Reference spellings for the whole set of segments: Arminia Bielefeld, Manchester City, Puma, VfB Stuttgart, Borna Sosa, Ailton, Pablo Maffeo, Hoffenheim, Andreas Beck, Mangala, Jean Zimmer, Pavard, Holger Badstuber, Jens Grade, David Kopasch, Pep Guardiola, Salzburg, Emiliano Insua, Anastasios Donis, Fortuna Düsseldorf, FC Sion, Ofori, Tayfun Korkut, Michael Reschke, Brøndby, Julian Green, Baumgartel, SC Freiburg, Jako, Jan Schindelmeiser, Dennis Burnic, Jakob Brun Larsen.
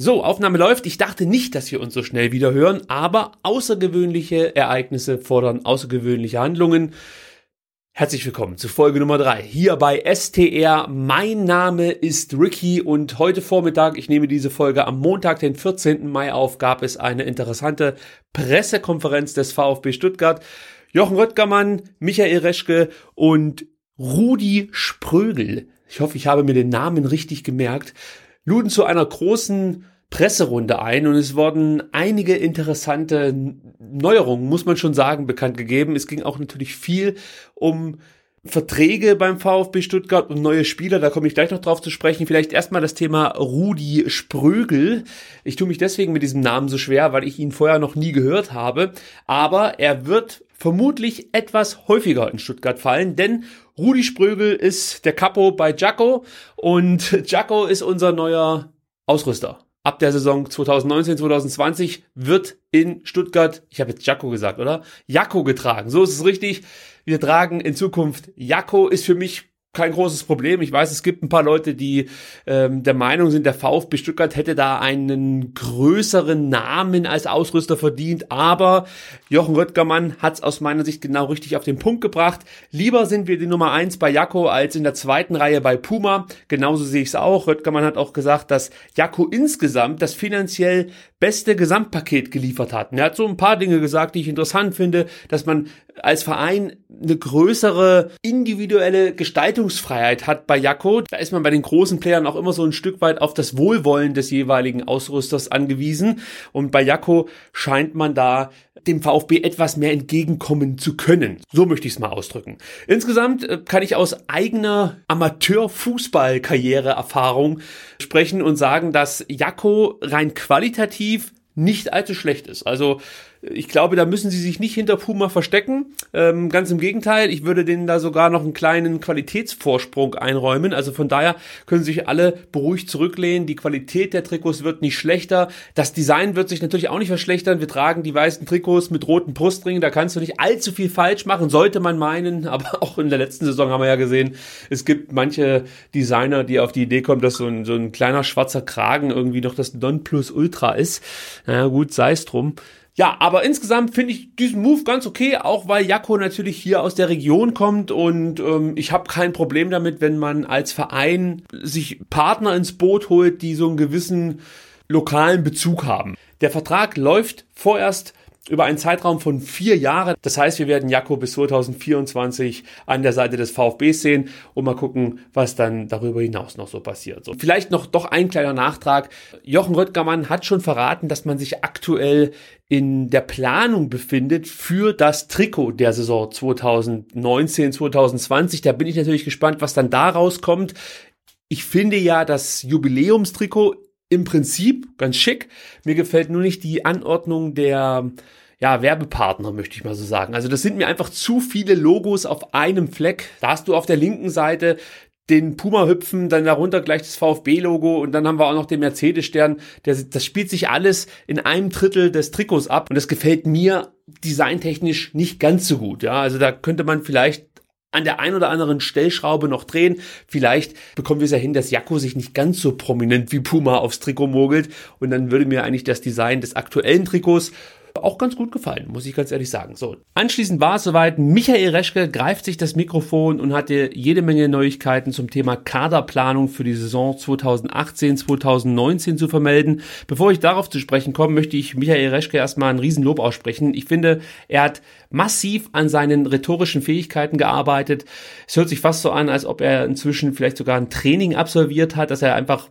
So, Aufnahme läuft. Ich dachte nicht, dass wir uns so schnell wieder hören, aber außergewöhnliche Ereignisse fordern außergewöhnliche Handlungen. Herzlich willkommen zu Folge Nummer 3 hier bei STR. Mein Name ist Ricky und heute Vormittag, ich nehme diese Folge am Montag, den 14. Mai auf, gab es eine interessante Pressekonferenz des VfB Stuttgart. Jochen Röttgermann, Michael Reschke und Rudi Sprögel, ich hoffe, ich habe mir den Namen richtig gemerkt, luden zu einer großen Presserunde ein und es wurden einige interessante Neuerungen, muss man schon sagen, bekannt gegeben. Es ging auch natürlich viel um Verträge beim VfB Stuttgart und neue Spieler, da komme ich gleich noch drauf zu sprechen. Vielleicht erstmal das Thema Rudi Sprögel. Ich tue mich deswegen mit diesem Namen so schwer, weil ich ihn vorher noch nie gehört habe, aber er wird vermutlich etwas häufiger in Stuttgart fallen, denn Rudi Sprögel ist der Capo bei Jako und Jako ist unser neuer Ausrüster. Ab der Saison 2019/2020 wird in Stuttgart, ich habe jetzt Jako gesagt, oder? Jako getragen, so ist es richtig. Wir tragen in Zukunft Jako, ist für mich kein großes Problem. Ich weiß, es gibt ein paar Leute, die der Meinung sind, der VfB Stuttgart hätte da einen größeren Namen als Ausrüster verdient, aber Jochen Röttgermann hat es aus meiner Sicht genau richtig auf den Punkt gebracht. Lieber sind wir die Nummer 1 bei Jako als in der zweiten Reihe bei Puma. Genauso sehe ich es auch. Röttgermann hat auch gesagt, dass Jako insgesamt das finanziell beste Gesamtpaket geliefert hat. Und er hat so ein paar Dinge gesagt, die ich interessant finde, dass man als Verein eine größere individuelle Gestaltungsfreiheit hat bei Jako. Da ist man bei den großen Playern auch immer so ein Stück weit auf das Wohlwollen des jeweiligen Ausrüsters angewiesen. Und bei Jako scheint man da dem VfB etwas mehr entgegenkommen zu können. So möchte ich es mal ausdrücken. Insgesamt kann ich aus eigener Amateur-Fußball-Karriere-Erfahrung sprechen und sagen, dass Jako rein qualitativ nicht allzu schlecht ist. Also ich glaube, da müssen sie sich nicht hinter Puma verstecken. Ganz im Gegenteil, ich würde denen da sogar noch einen kleinen Qualitätsvorsprung einräumen. Also von daher können sich alle beruhigt zurücklehnen. Die Qualität der Trikots wird nicht schlechter. Das Design wird sich natürlich auch nicht verschlechtern. Wir tragen die weißen Trikots mit roten Brustringen. Da kannst du nicht allzu viel falsch machen, sollte man meinen. Aber auch in der letzten Saison haben wir ja gesehen, es gibt manche Designer, die auf die Idee kommen, dass so ein kleiner schwarzer Kragen irgendwie noch das Nonplusultra ist. Na gut, sei es drum. Ja, aber insgesamt finde ich diesen Move ganz okay, auch weil Jako natürlich hier aus der Region kommt und ich habe kein Problem damit, wenn man als Verein sich Partner ins Boot holt, die so einen gewissen lokalen Bezug haben. Der Vertrag läuft vorerst über einen Zeitraum von 4 Jahren. Das heißt, wir werden Jako bis 2024 an der Seite des VfB sehen und mal gucken, was dann darüber hinaus noch so passiert. So, vielleicht noch doch ein kleiner Nachtrag. Jochen Röttgermann hat schon verraten, dass man sich aktuell in der Planung befindet für das Trikot der Saison 2019/2020. Da bin ich natürlich gespannt, was dann da rauskommt. Ich finde ja, das Jubiläumstrikot im Prinzip ganz schick. Mir gefällt nur nicht die Anordnung der Werbepartner, möchte ich mal so sagen. Also das sind mir einfach zu viele Logos auf einem Fleck. Da hast du auf der linken Seite den Puma-Hüpfen, dann darunter gleich das VfB-Logo und dann haben wir auch noch den Mercedes-Stern. Das spielt sich alles in einem Drittel des Trikots ab und das gefällt mir designtechnisch nicht ganz so gut. Ja, also da könnte man vielleicht an der ein oder anderen Stellschraube noch drehen. Vielleicht bekommen wir es ja hin, dass Jako sich nicht ganz so prominent wie Puma aufs Trikot mogelt. Und dann würde mir eigentlich das Design des aktuellen Trikots auch ganz gut gefallen, muss ich ganz ehrlich sagen. So, anschließend war es soweit. Michael Reschke greift sich das Mikrofon und hatte jede Menge Neuigkeiten zum Thema Kaderplanung für die Saison 2018/2019 zu vermelden. Bevor ich darauf zu sprechen komme, möchte ich Michael Reschke erstmal ein Riesenlob aussprechen. Ich finde, er hat massiv an seinen rhetorischen Fähigkeiten gearbeitet. Es hört sich fast so an, als ob er inzwischen vielleicht sogar ein Training absolviert hat, dass er einfach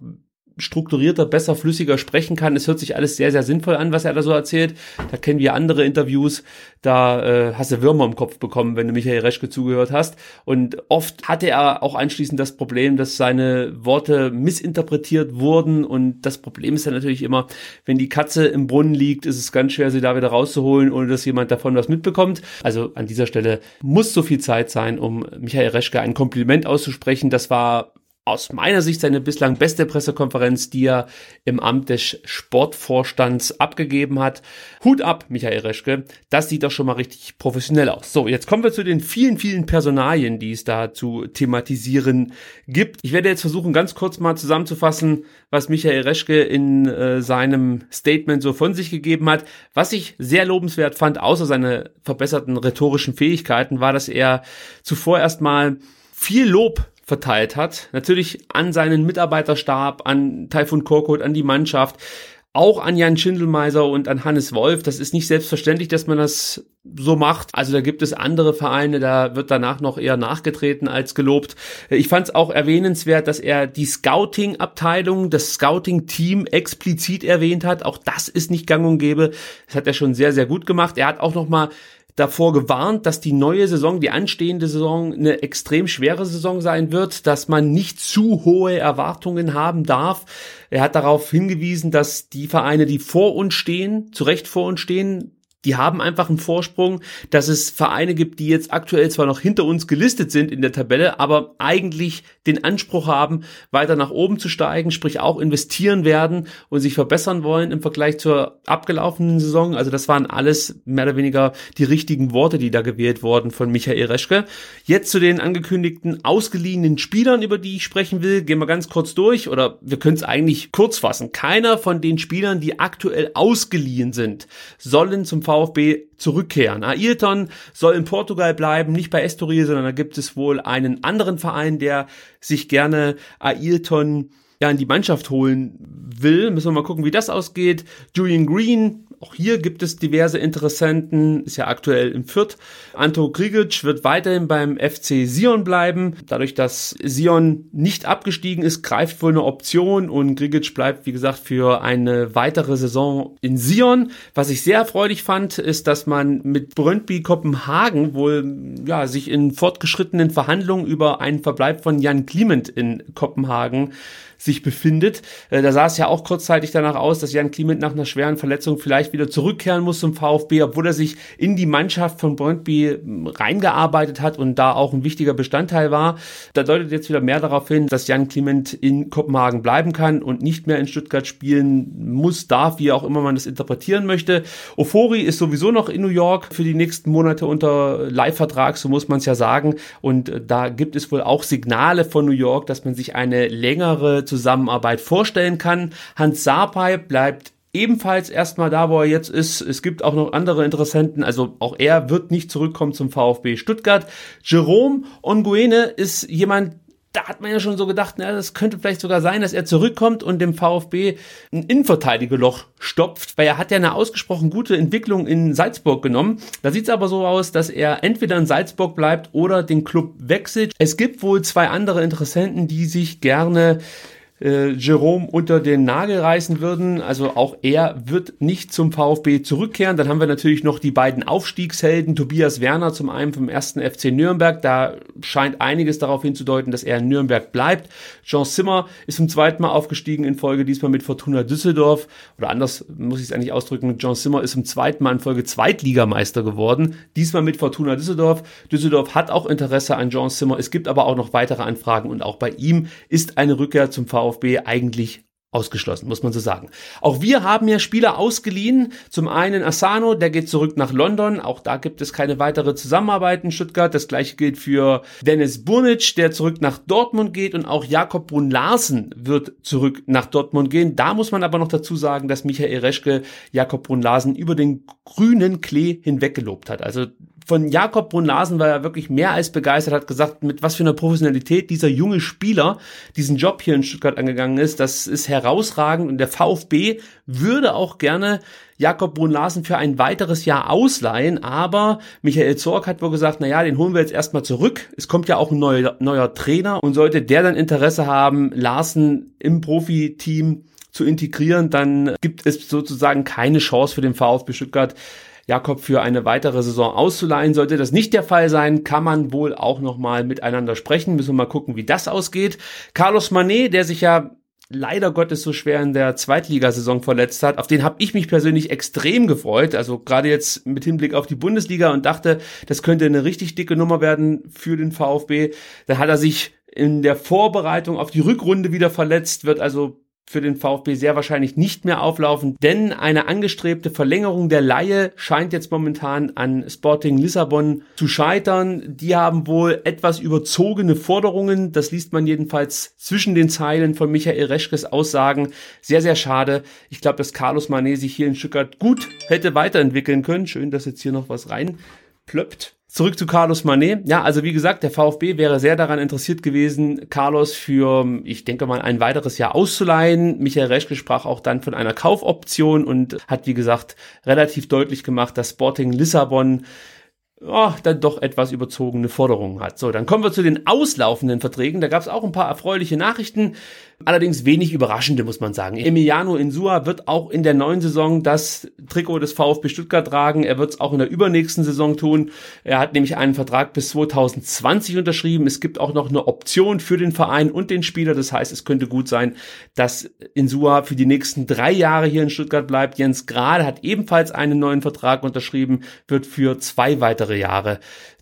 strukturierter, besser, flüssiger sprechen kann. Es hört sich alles sehr, sehr sinnvoll an, was er da so erzählt. Da kennen wir andere Interviews, da hast du Würmer im Kopf bekommen, wenn du Michael Reschke zugehört hast. Und oft hatte er auch anschließend das Problem, dass seine Worte missinterpretiert wurden. Und das Problem ist dann natürlich immer, wenn die Katze im Brunnen liegt, ist es ganz schwer, sie da wieder rauszuholen, ohne dass jemand davon was mitbekommt. Also an dieser Stelle muss so viel Zeit sein, um Michael Reschke ein Kompliment auszusprechen. Das war aus meiner Sicht seine bislang beste Pressekonferenz, die er im Amt des Sportvorstands abgegeben hat. Hut ab, Michael Reschke. Das sieht doch schon mal richtig professionell aus. So, jetzt kommen wir zu den vielen, vielen Personalien, die es da zu thematisieren gibt. Ich werde jetzt versuchen, ganz kurz mal zusammenzufassen, was Michael Reschke in seinem Statement so von sich gegeben hat. Was ich sehr lobenswert fand, außer seine verbesserten rhetorischen Fähigkeiten, war, dass er zuvor erstmal viel Lob verteilt hat. Natürlich an seinen Mitarbeiterstab, an Tayfun Korkut, an die Mannschaft, auch an Jan Schindelmeiser und an Hannes Wolf. Das ist nicht selbstverständlich, dass man das so macht. Also da gibt es andere Vereine, da wird danach noch eher nachgetreten als gelobt. Ich fand es auch erwähnenswert, dass er die Scouting-Abteilung, das Scouting-Team explizit erwähnt hat. Auch das ist nicht gang und gäbe. Das hat er schon sehr, sehr gut gemacht. Er hat auch noch mal davor gewarnt, dass die neue Saison, die anstehende Saison, eine extrem schwere Saison sein wird, dass man nicht zu hohe Erwartungen haben darf. Er hat darauf hingewiesen, dass die Vereine, die vor uns stehen, zu Recht vor uns stehen, die haben einfach einen Vorsprung, dass es Vereine gibt, die jetzt aktuell zwar noch hinter uns gelistet sind in der Tabelle, aber eigentlich den Anspruch haben, weiter nach oben zu steigen, sprich auch investieren werden und sich verbessern wollen im Vergleich zur abgelaufenen Saison. Also das waren alles mehr oder weniger die richtigen Worte, die da gewählt wurden von Michael Reschke. Jetzt zu den angekündigten ausgeliehenen Spielern, über die ich sprechen will, gehen wir ganz kurz durch, oder wir können es eigentlich kurz fassen. Keiner von den Spielern, die aktuell ausgeliehen sind, sollen zum VfB zurückkehren. Ailton soll in Portugal bleiben, nicht bei Estoril, sondern da gibt es wohl einen anderen Verein, der sich gerne Ailton in die Mannschaft holen will. Müssen wir mal gucken, wie das ausgeht. Julian Green, auch hier gibt es diverse Interessenten, ist ja aktuell im Fürth. Anto Grgić wird weiterhin beim FC Sion bleiben. Dadurch, dass Sion nicht abgestiegen ist, greift wohl eine Option und Grgić bleibt, wie gesagt, für eine weitere Saison in Sion. Was ich sehr erfreulich fand, ist, dass man mit Brøndby Kopenhagen wohl sich in fortgeschrittenen Verhandlungen über einen Verbleib von Jan Kliment in Kopenhagen sich befindet. Da sah es ja auch kurzzeitig danach aus, dass Jan Kliment nach einer schweren Verletzung vielleicht wieder zurückkehren muss zum VfB, obwohl er sich in die Mannschaft von Brøndby reingearbeitet hat und da auch ein wichtiger Bestandteil war. Da deutet jetzt wieder mehr darauf hin, dass Jan Kliment in Kopenhagen bleiben kann und nicht mehr in Stuttgart spielen muss, darf, wie auch immer man das interpretieren möchte. Ofori ist sowieso noch in New York für die nächsten Monate unter Leihvertrag, so muss man es ja sagen. Und da gibt es wohl auch Signale von New York, dass man sich eine längere Zusammenarbeit vorstellen kann. Hans Sarpay bleibt ebenfalls erstmal da, wo er jetzt ist. Es gibt auch noch andere Interessenten, also auch er wird nicht zurückkommen zum VfB Stuttgart. Jerome Onguene ist jemand, da hat man ja schon so gedacht, das könnte vielleicht sogar sein, dass er zurückkommt und dem VfB ein Innenverteidigerloch stopft, weil er hat ja eine ausgesprochen gute Entwicklung in Salzburg genommen. Da sieht es aber so aus, dass er entweder in Salzburg bleibt oder den Club wechselt. Es gibt wohl zwei andere Interessenten, die sich gerne Jerome unter den Nagel reißen würden. Also auch er wird nicht zum VfB zurückkehren. Dann haben wir natürlich noch die beiden Aufstiegshelden. Tobias Werner zum einen vom 1. FC Nürnberg. Da scheint einiges darauf hinzudeuten, dass er in Nürnberg bleibt. Jean Zimmer ist zum zweiten Mal aufgestiegen in Folge, diesmal mit Fortuna Düsseldorf. Oder anders muss ich es eigentlich ausdrücken. Jean Zimmer ist zum zweiten Mal in Folge Zweitligameister geworden. Diesmal mit Fortuna Düsseldorf. Düsseldorf hat auch Interesse an Jean Zimmer. Es gibt aber auch noch weitere Anfragen und auch bei ihm ist eine Rückkehr zum VfB eigentlich ausgeschlossen, muss man so sagen. Auch wir haben ja Spieler ausgeliehen. Zum einen Asano, der geht zurück nach London. Auch da gibt es keine weitere Zusammenarbeit in Stuttgart. Das gleiche gilt für Dennis Burnic, der zurück nach Dortmund geht. Und auch Jakob Brun Larsen wird zurück nach Dortmund gehen. Da muss man aber noch dazu sagen, dass Michael Reschke Jakob Brun Larsen über den grünen Klee hinweg gelobt hat. Also von Jakob Brun Larsen war er wirklich mehr als begeistert, hat gesagt, mit was für einer Professionalität dieser junge Spieler diesen Job hier in Stuttgart angegangen ist. Das ist herausragend und der VfB würde auch gerne Jakob Brun Larsen für ein weiteres Jahr ausleihen, aber Michael Zorc hat wohl gesagt, den holen wir jetzt erstmal zurück. Es kommt ja auch ein neuer Trainer und sollte der dann Interesse haben, Larsen im Profiteam zu integrieren, dann gibt es sozusagen keine Chance für den VfB Stuttgart, Jakob für eine weitere Saison auszuleihen. Sollte das nicht der Fall sein, kann man wohl auch nochmal miteinander sprechen. Müssen wir mal gucken, wie das ausgeht. Carlos Mané, der sich ja leider Gottes so schwer in der Zweitligasaison verletzt hat. Auf den habe ich mich persönlich extrem gefreut, also gerade jetzt mit Hinblick auf die Bundesliga und dachte, das könnte eine richtig dicke Nummer werden für den VfB. Dann hat er sich in der Vorbereitung auf die Rückrunde wieder verletzt, wird also für den VfB sehr wahrscheinlich nicht mehr auflaufen, denn eine angestrebte Verlängerung der Leihe scheint jetzt momentan an Sporting Lissabon zu scheitern. Die haben wohl etwas überzogene Forderungen, das liest man jedenfalls zwischen den Zeilen von Michael Reschkes Aussagen. Sehr, sehr schade. Ich glaube, dass Carlos Mané sich hier in Stuttgart gut hätte weiterentwickeln können. Schön, dass jetzt hier noch was reinplöppt. Zurück zu Carlos Mané. Ja, also wie gesagt, der VfB wäre sehr daran interessiert gewesen, Carlos für, ich denke mal, ein weiteres Jahr auszuleihen. Michael Reschke sprach auch dann von einer Kaufoption und hat, wie gesagt, relativ deutlich gemacht, dass Sporting Lissabon dann doch etwas überzogene Forderungen hat. So, dann kommen wir zu den auslaufenden Verträgen. Da gab es auch ein paar erfreuliche Nachrichten, allerdings wenig überraschende, muss man sagen. Emiliano Insua wird auch in der neuen Saison das Trikot des VfB Stuttgart tragen. Er wird es auch in der übernächsten Saison tun. Er hat nämlich einen Vertrag bis 2020 unterschrieben. Es gibt auch noch eine Option für den Verein und den Spieler. Das heißt, es könnte gut sein, dass Insua für die nächsten 3 Jahre hier in Stuttgart bleibt. Jens Grade hat ebenfalls einen neuen Vertrag unterschrieben, wird für 2 weitere Jahre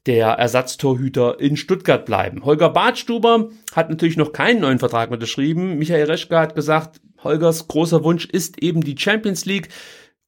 der Ersatztorhüter in Stuttgart bleiben. Holger Badstuber hat natürlich noch keinen neuen Vertrag unterschrieben. Michael Reschke hat gesagt, Holgers großer Wunsch ist eben die Champions League.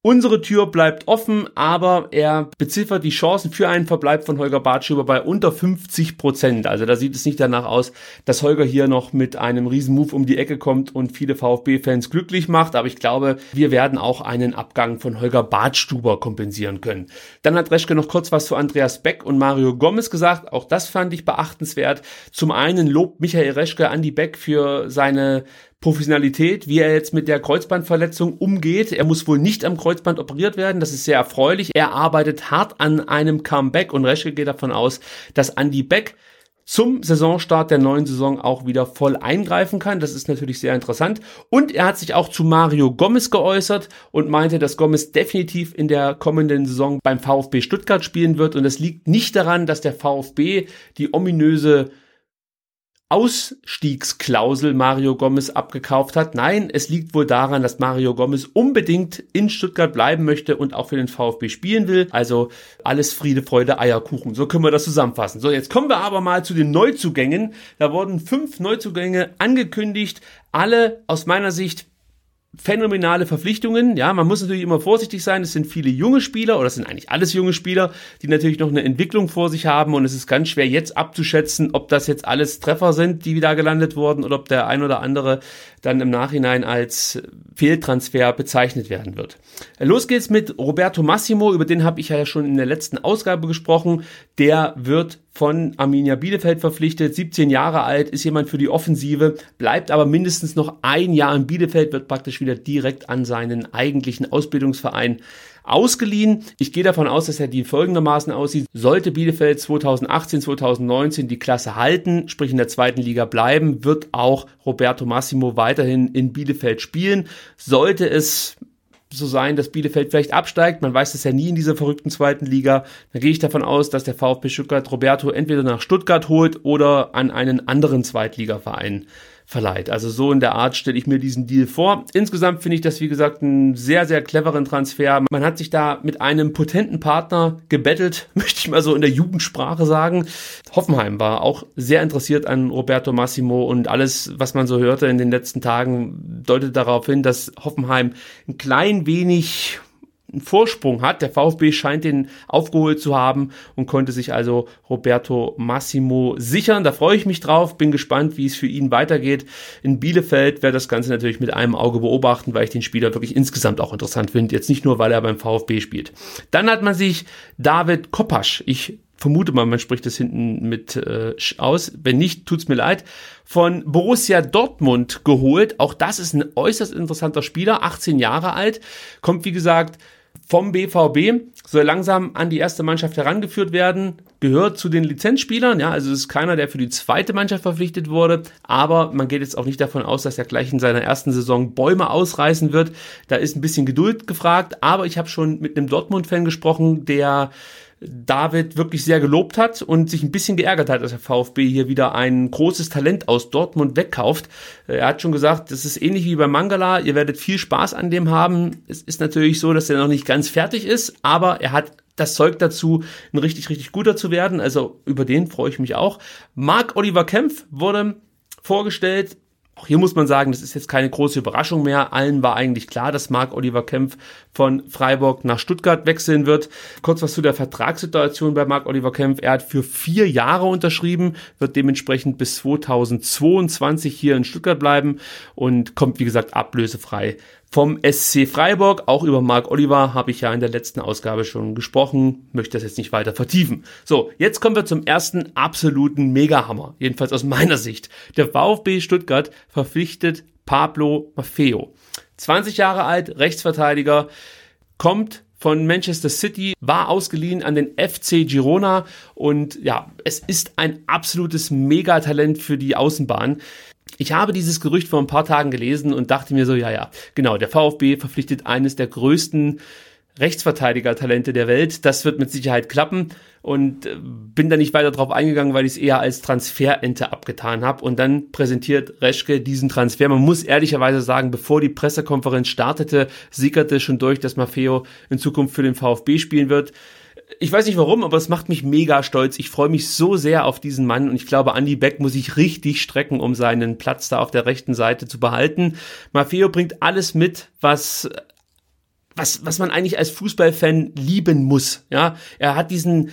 Unsere Tür bleibt offen, aber er beziffert die Chancen für einen Verbleib von Holger Badstuber bei unter 50%. Also da sieht es nicht danach aus, dass Holger hier noch mit einem Riesenmove um die Ecke kommt und viele VfB-Fans glücklich macht. Aber ich glaube, wir werden auch einen Abgang von Holger Badstuber kompensieren können. Dann hat Reschke noch kurz was zu Andreas Beck und Mario Gomez gesagt. Auch das fand ich beachtenswert. Zum einen lobt Michael Reschke Andi Beck für seine Professionalität, wie er jetzt mit der Kreuzbandverletzung umgeht. Er muss wohl nicht am Kreuzband operiert werden, das ist sehr erfreulich. Er arbeitet hart an einem Comeback und Reschke geht davon aus, dass Andi Beck zum Saisonstart der neuen Saison auch wieder voll eingreifen kann. Das ist natürlich sehr interessant. Und er hat sich auch zu Mario Gomez geäußert und meinte, dass Gomez definitiv in der kommenden Saison beim VfB Stuttgart spielen wird. Und das liegt nicht daran, dass der VfB die ominöse Ausstiegsklausel Mario Gomez abgekauft hat. Nein, es liegt wohl daran, dass Mario Gomez unbedingt in Stuttgart bleiben möchte und auch für den VfB spielen will. Also alles Friede, Freude, Eierkuchen. So können wir das zusammenfassen. So, jetzt kommen wir aber mal zu den Neuzugängen. Da wurden 5 Neuzugänge angekündigt. Alle aus meiner Sicht phänomenale Verpflichtungen. Ja, man muss natürlich immer vorsichtig sein. Es sind viele junge Spieler, oder es sind eigentlich alles junge Spieler, die natürlich noch eine Entwicklung vor sich haben. Und es ist ganz schwer jetzt abzuschätzen, ob das jetzt alles Treffer sind, die da gelandet wurden, oder ob der ein oder andere dann im Nachhinein als Fehltransfer bezeichnet werden wird. Los geht's mit Roberto Massimo. Über den habe ich ja schon in der letzten Ausgabe gesprochen. Der wird von Arminia Bielefeld verpflichtet, 17 Jahre alt, ist jemand für die Offensive, bleibt aber mindestens noch ein Jahr in Bielefeld, wird praktisch wieder direkt an seinen eigentlichen Ausbildungsverein ausgeliehen. Ich gehe davon aus, dass er die folgendermaßen aussieht. Sollte Bielefeld 2018, 2019 die Klasse halten, sprich in der zweiten Liga bleiben, wird auch Roberto Massimo weiterhin in Bielefeld spielen. Sollte es so sein, dass Bielefeld vielleicht absteigt, man weiß das ja nie in dieser verrückten zweiten Liga, dann gehe ich davon aus, dass der VfB Stuttgart Roberto entweder nach Stuttgart holt oder an einen anderen Zweitligaverein verleiht. Also so in der Art stelle ich mir diesen Deal vor. Insgesamt finde ich das, wie gesagt, einen sehr, sehr cleveren Transfer. Man hat sich da mit einem potenten Partner gebettelt, möchte ich mal so in der Jugendsprache sagen. Hoffenheim war auch sehr interessiert an Roberto Massimo und alles, was man so hörte in den letzten Tagen, deutet darauf hin, dass Hoffenheim ein klein wenig einen Vorsprung hat. Der VfB scheint den aufgeholt zu haben und konnte sich also Roberto Massimo sichern. Da freue ich mich drauf, bin gespannt, wie es für ihn weitergeht. In Bielefeld werde das Ganze natürlich mit einem Auge beobachten, weil ich den Spieler wirklich insgesamt auch interessant finde. Jetzt nicht nur, weil er beim VfB spielt. Dann hat man sich David Kopasch, ich vermute mal, man spricht das hinten mit aus, wenn nicht, tut's mir leid, von Borussia Dortmund geholt. Auch das ist ein äußerst interessanter Spieler, 18 Jahre alt, kommt wie gesagt vom BVB, soll langsam an die erste Mannschaft herangeführt werden, gehört zu den Lizenzspielern, ja, also es ist keiner, der für die zweite Mannschaft verpflichtet wurde, aber man geht jetzt auch nicht davon aus, dass er gleich in seiner ersten Saison Bäume ausreißen wird, da ist ein bisschen Geduld gefragt, aber ich habe schon mit einem Dortmund-Fan gesprochen, der David wirklich sehr gelobt hat und sich ein bisschen geärgert hat, dass der VfB hier wieder ein großes Talent aus Dortmund wegkauft. Er hat schon gesagt, das ist ähnlich wie bei Mangala, ihr werdet viel Spaß an dem haben. Es ist natürlich so, dass er noch nicht ganz fertig ist, aber er hat das Zeug dazu, ein richtig, richtig guter zu werden. Also über den freue ich mich auch. Marc-Oliver Kempf wurde vorgestellt. Auch hier muss man sagen, das ist jetzt keine große Überraschung mehr. Allen war eigentlich klar, dass Marc-Oliver Kempf von Freiburg nach Stuttgart wechseln wird. Kurz was zu der Vertragssituation bei Marc-Oliver Kempf. Er hat für 4 Jahre unterschrieben, wird dementsprechend bis 2022 hier in Stuttgart bleiben und kommt, wie gesagt, ablösefrei vom SC Freiburg. Auch über Marc-Oliver habe ich ja in der letzten Ausgabe schon gesprochen, möchte das jetzt nicht weiter vertiefen. So, jetzt kommen wir zum ersten absoluten Megahammer, jedenfalls aus meiner Sicht. Der VfB Stuttgart verpflichtet Pablo Maffeo. 20 Jahre alt, Rechtsverteidiger, kommt von Manchester City, war ausgeliehen an den FC Girona und ja, es ist ein absolutes Megatalent für die Außenbahn. Ich habe dieses Gerücht vor ein paar Tagen gelesen und dachte mir so, ja, genau, der VfB verpflichtet eines der größten Rechtsverteidiger-Talente der Welt. Das wird mit Sicherheit klappen und bin da nicht weiter drauf eingegangen, weil ich es eher als Transferente abgetan habe. Und dann präsentiert Reschke diesen Transfer. Man muss ehrlicherweise sagen, bevor die Pressekonferenz startete, sickerte schon durch, dass Maffeo in Zukunft für den VfB spielen wird. Ich weiß nicht warum, aber es macht mich mega stolz. Ich freue mich so sehr auf diesen Mann und ich glaube, Andy Beck muss sich richtig strecken, um seinen Platz da auf der rechten Seite zu behalten. Maffeo bringt alles mit, was man eigentlich als Fußballfan lieben muss, ja. Er hat diesen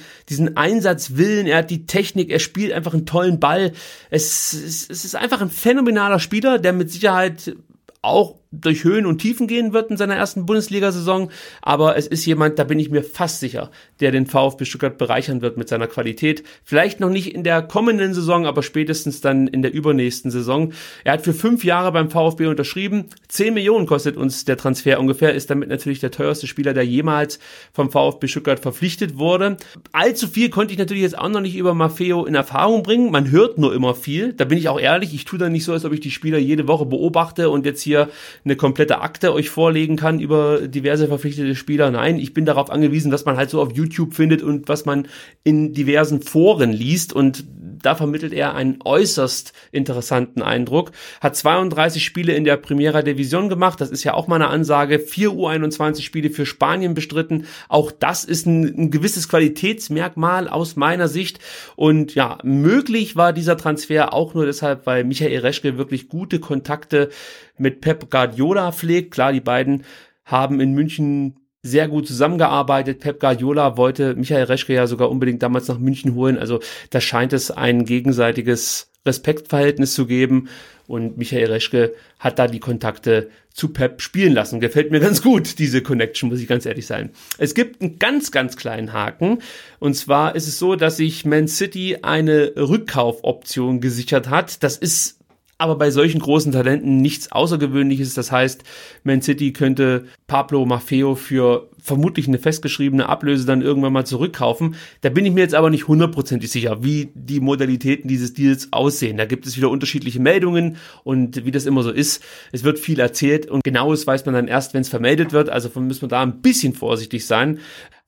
Einsatzwillen, er hat die Technik, er spielt einfach einen tollen Ball. Es ist einfach ein phänomenaler Spieler, der mit Sicherheit auch durch Höhen und Tiefen gehen wird in seiner ersten Bundesliga-Saison, aber es ist jemand, da bin ich mir fast sicher, der den VfB Stuttgart bereichern wird mit seiner Qualität. Vielleicht noch nicht in der kommenden Saison, aber spätestens dann in der übernächsten Saison. Er hat für 5 Jahre beim VfB unterschrieben. 10 Millionen kostet uns der Transfer ungefähr, ist damit natürlich der teuerste Spieler, der jemals vom VfB Stuttgart verpflichtet wurde. Allzu viel konnte ich natürlich jetzt auch noch nicht über Maffeo in Erfahrung bringen. Man hört nur immer viel. Da bin ich auch ehrlich, ich tue da nicht so, als ob ich die Spieler jede Woche beobachte und jetzt hier eine komplette Akte euch vorlegen kann über diverse verpflichtete Spieler. Nein, ich bin darauf angewiesen, was man halt so auf YouTube findet und was man in diversen Foren liest. Und da vermittelt er einen äußerst interessanten Eindruck. Hat 32 Spiele in der Primera División gemacht. Das ist ja auch mal eine Ansage. 4 U21 Spiele für Spanien bestritten. Auch das ist ein gewisses Qualitätsmerkmal aus meiner Sicht. Und ja, möglich war dieser Transfer auch nur deshalb, weil Michael Reschke wirklich gute Kontakte mit Pep Guardiola pflegt. Klar, die beiden haben in München sehr gut zusammengearbeitet. Pep Guardiola wollte Michael Reschke ja sogar unbedingt damals nach München holen. Also da scheint es ein gegenseitiges Respektverhältnis zu geben. Und Michael Reschke hat da die Kontakte zu Pep spielen lassen. Gefällt mir ganz gut, diese Connection, muss ich ganz ehrlich sein. Es gibt einen ganz, ganz kleinen Haken. Und zwar ist es so, dass sich Man City eine Rückkaufoption gesichert hat. Das ist aber bei solchen großen Talenten nichts Außergewöhnliches. Das heißt, Man City könnte Pablo Maffeo für vermutlich eine festgeschriebene Ablöse dann irgendwann mal zurückkaufen. Da bin ich mir jetzt aber nicht 100% sicher, wie die Modalitäten dieses Deals aussehen. Da gibt es wieder unterschiedliche Meldungen und wie das immer so ist, es wird viel erzählt und Genaues weiß man dann erst, wenn es vermeldet wird. Also muss man da ein bisschen vorsichtig sein.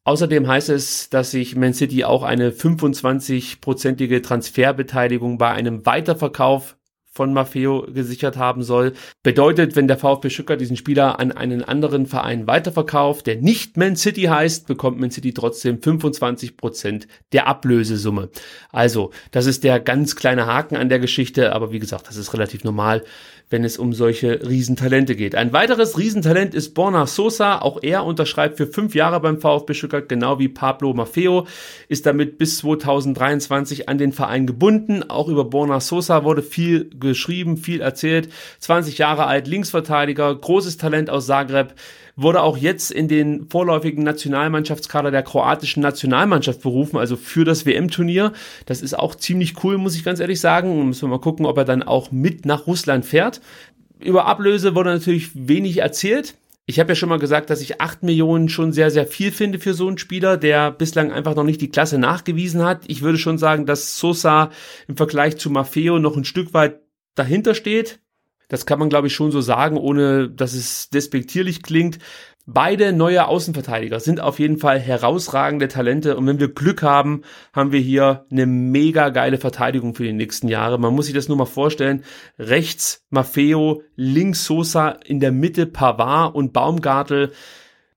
Außerdem heißt es, dass sich Man City auch eine 25%ige Transferbeteiligung bei einem Weiterverkauf von Maffeo gesichert haben soll. Bedeutet, wenn der VfB Stuttgart diesen Spieler an einen anderen Verein weiterverkauft, der nicht Man City heißt, bekommt Man City trotzdem 25% der Ablösesumme. Also, das ist der ganz kleine Haken an der Geschichte, aber wie gesagt, das ist relativ normal, wenn es um solche Riesentalente geht. Ein weiteres Riesentalent ist Borna Sosa. Auch er unterschreibt für 5 Jahre beim VfB Stuttgart, genau wie Pablo Maffeo, ist damit bis 2023 an den Verein gebunden. Auch über Borna Sosa wurde viel geschrieben, viel erzählt. 20 Jahre alt, Linksverteidiger, großes Talent aus Zagreb, wurde auch jetzt in den vorläufigen Nationalmannschaftskader der kroatischen Nationalmannschaft berufen, also für das WM-Turnier. Das ist auch ziemlich cool, muss ich ganz ehrlich sagen. Und müssen wir mal gucken, ob er dann auch mit nach Russland fährt. Über Ablöse wurde natürlich wenig erzählt. Ich habe ja schon mal gesagt, dass ich 8 Millionen schon sehr, sehr viel finde für so einen Spieler, der bislang einfach noch nicht die Klasse nachgewiesen hat. Ich würde schon sagen, dass Sosa im Vergleich zu Maffeo noch ein Stück weit dahinter steht. Das kann man, glaube ich, schon so sagen, ohne dass es despektierlich klingt. Beide neue Außenverteidiger sind auf jeden Fall herausragende Talente und wenn wir Glück haben, haben wir hier eine mega geile Verteidigung für die nächsten Jahre. Man muss sich das nur mal vorstellen. Rechts Maffeo, links Sosa, in der Mitte Pavard und Baumgartel.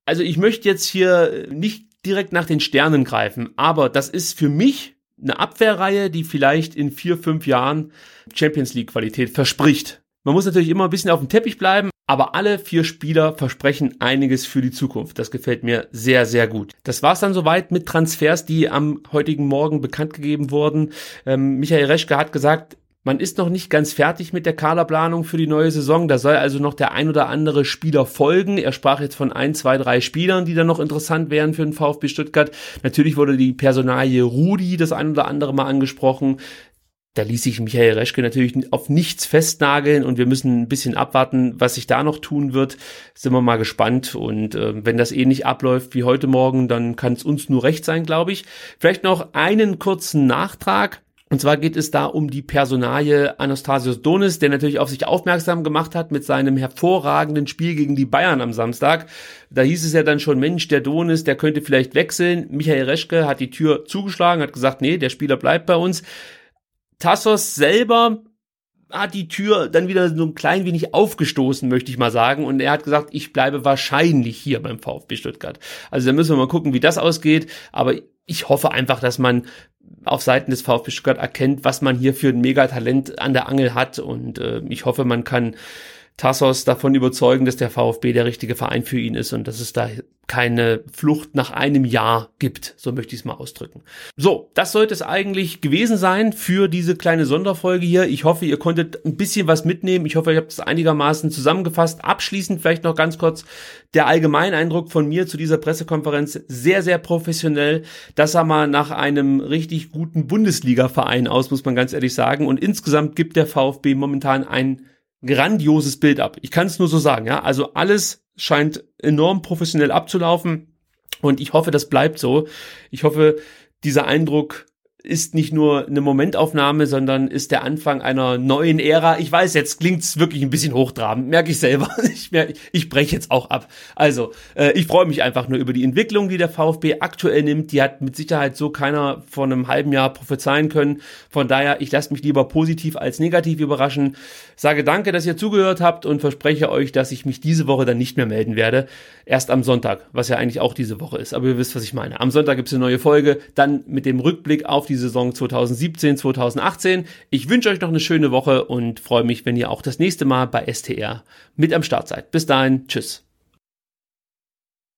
Also ich möchte jetzt hier nicht direkt nach den Sternen greifen, aber das ist für mich eine Abwehrreihe, die vielleicht in 4-5 Jahren Champions League Qualität verspricht. Man muss natürlich immer ein bisschen auf dem Teppich bleiben, aber alle 4 Spieler versprechen einiges für die Zukunft. Das gefällt mir sehr, sehr gut. Das war's dann soweit mit Transfers, die am heutigen Morgen bekannt gegeben wurden. Michael Reschke hat gesagt, man ist noch nicht ganz fertig mit der Kaderplanung für die neue Saison. Da soll also noch der ein oder andere Spieler folgen. Er sprach jetzt von 1, 2, 3 Spielern, die dann noch interessant wären für den VfB Stuttgart. Natürlich wurde die Personalie Rudi das ein oder andere Mal angesprochen. Da ließ sich Michael Reschke natürlich auf nichts festnageln und wir müssen ein bisschen abwarten, was sich da noch tun wird. Sind wir mal gespannt und wenn das nicht abläuft wie heute Morgen, dann kann es uns nur recht sein, glaube ich. Vielleicht noch einen kurzen Nachtrag. Und zwar geht es da um die Personalie Anastasios Donis, der natürlich auf sich aufmerksam gemacht hat mit seinem hervorragenden Spiel gegen die Bayern am Samstag. Da hieß es ja dann schon, Mensch, der Donis, der könnte vielleicht wechseln. Michael Reschke hat die Tür zugeschlagen, hat gesagt, nee, der Spieler bleibt bei uns. Tassos selber hat die Tür dann wieder so ein klein wenig aufgestoßen, möchte ich mal sagen. Und er hat gesagt, ich bleibe wahrscheinlich hier beim VfB Stuttgart. Also da müssen wir mal gucken, wie das ausgeht. Aber ich hoffe einfach, dass man auf Seiten des VfB Stuttgart erkennt, was man hier für ein Megatalent an der Angel hat. Und ich hoffe, man kann Tassos davon überzeugen, dass der VfB der richtige Verein für ihn ist und dass es da keine Flucht nach einem Jahr gibt. So möchte ich es mal ausdrücken. So, das sollte es eigentlich gewesen sein für diese kleine Sonderfolge hier. Ich hoffe, ihr konntet ein bisschen was mitnehmen. Ich hoffe, ich habe das einigermaßen zusammengefasst. Abschließend vielleicht noch ganz kurz der allgemeine Eindruck von mir zu dieser Pressekonferenz. Sehr, sehr professionell. Das sah mal nach einem richtig guten Bundesliga-Verein aus, muss man ganz ehrlich sagen. Und insgesamt gibt der VfB momentan ein grandioses Bild ab. Ich kann es nur so sagen, ja. Also alles scheint enorm professionell abzulaufen und ich hoffe, das bleibt so. Ich hoffe, dieser Eindruck ist nicht nur eine Momentaufnahme, sondern ist der Anfang einer neuen Ära. Ich weiß, jetzt klingt's wirklich ein bisschen hochtrabend, merke ich selber. Ich breche jetzt auch ab. Also, ich freue mich einfach nur über die Entwicklung, die der VfB aktuell nimmt. Die hat mit Sicherheit so keiner vor einem halben Jahr prophezeien können. Von daher, ich lasse mich lieber positiv als negativ überraschen. Sage danke, dass ihr zugehört habt und verspreche euch, dass ich mich diese Woche dann nicht mehr melden werde. Erst am Sonntag, was ja eigentlich auch diese Woche ist. Aber ihr wisst, was ich meine. Am Sonntag gibt's eine neue Folge, dann mit dem Rückblick auf die Saison 2017, 2018. Ich wünsche euch noch eine schöne Woche und freue mich, wenn ihr auch das nächste Mal bei STR mit am Start seid. Bis dahin, tschüss.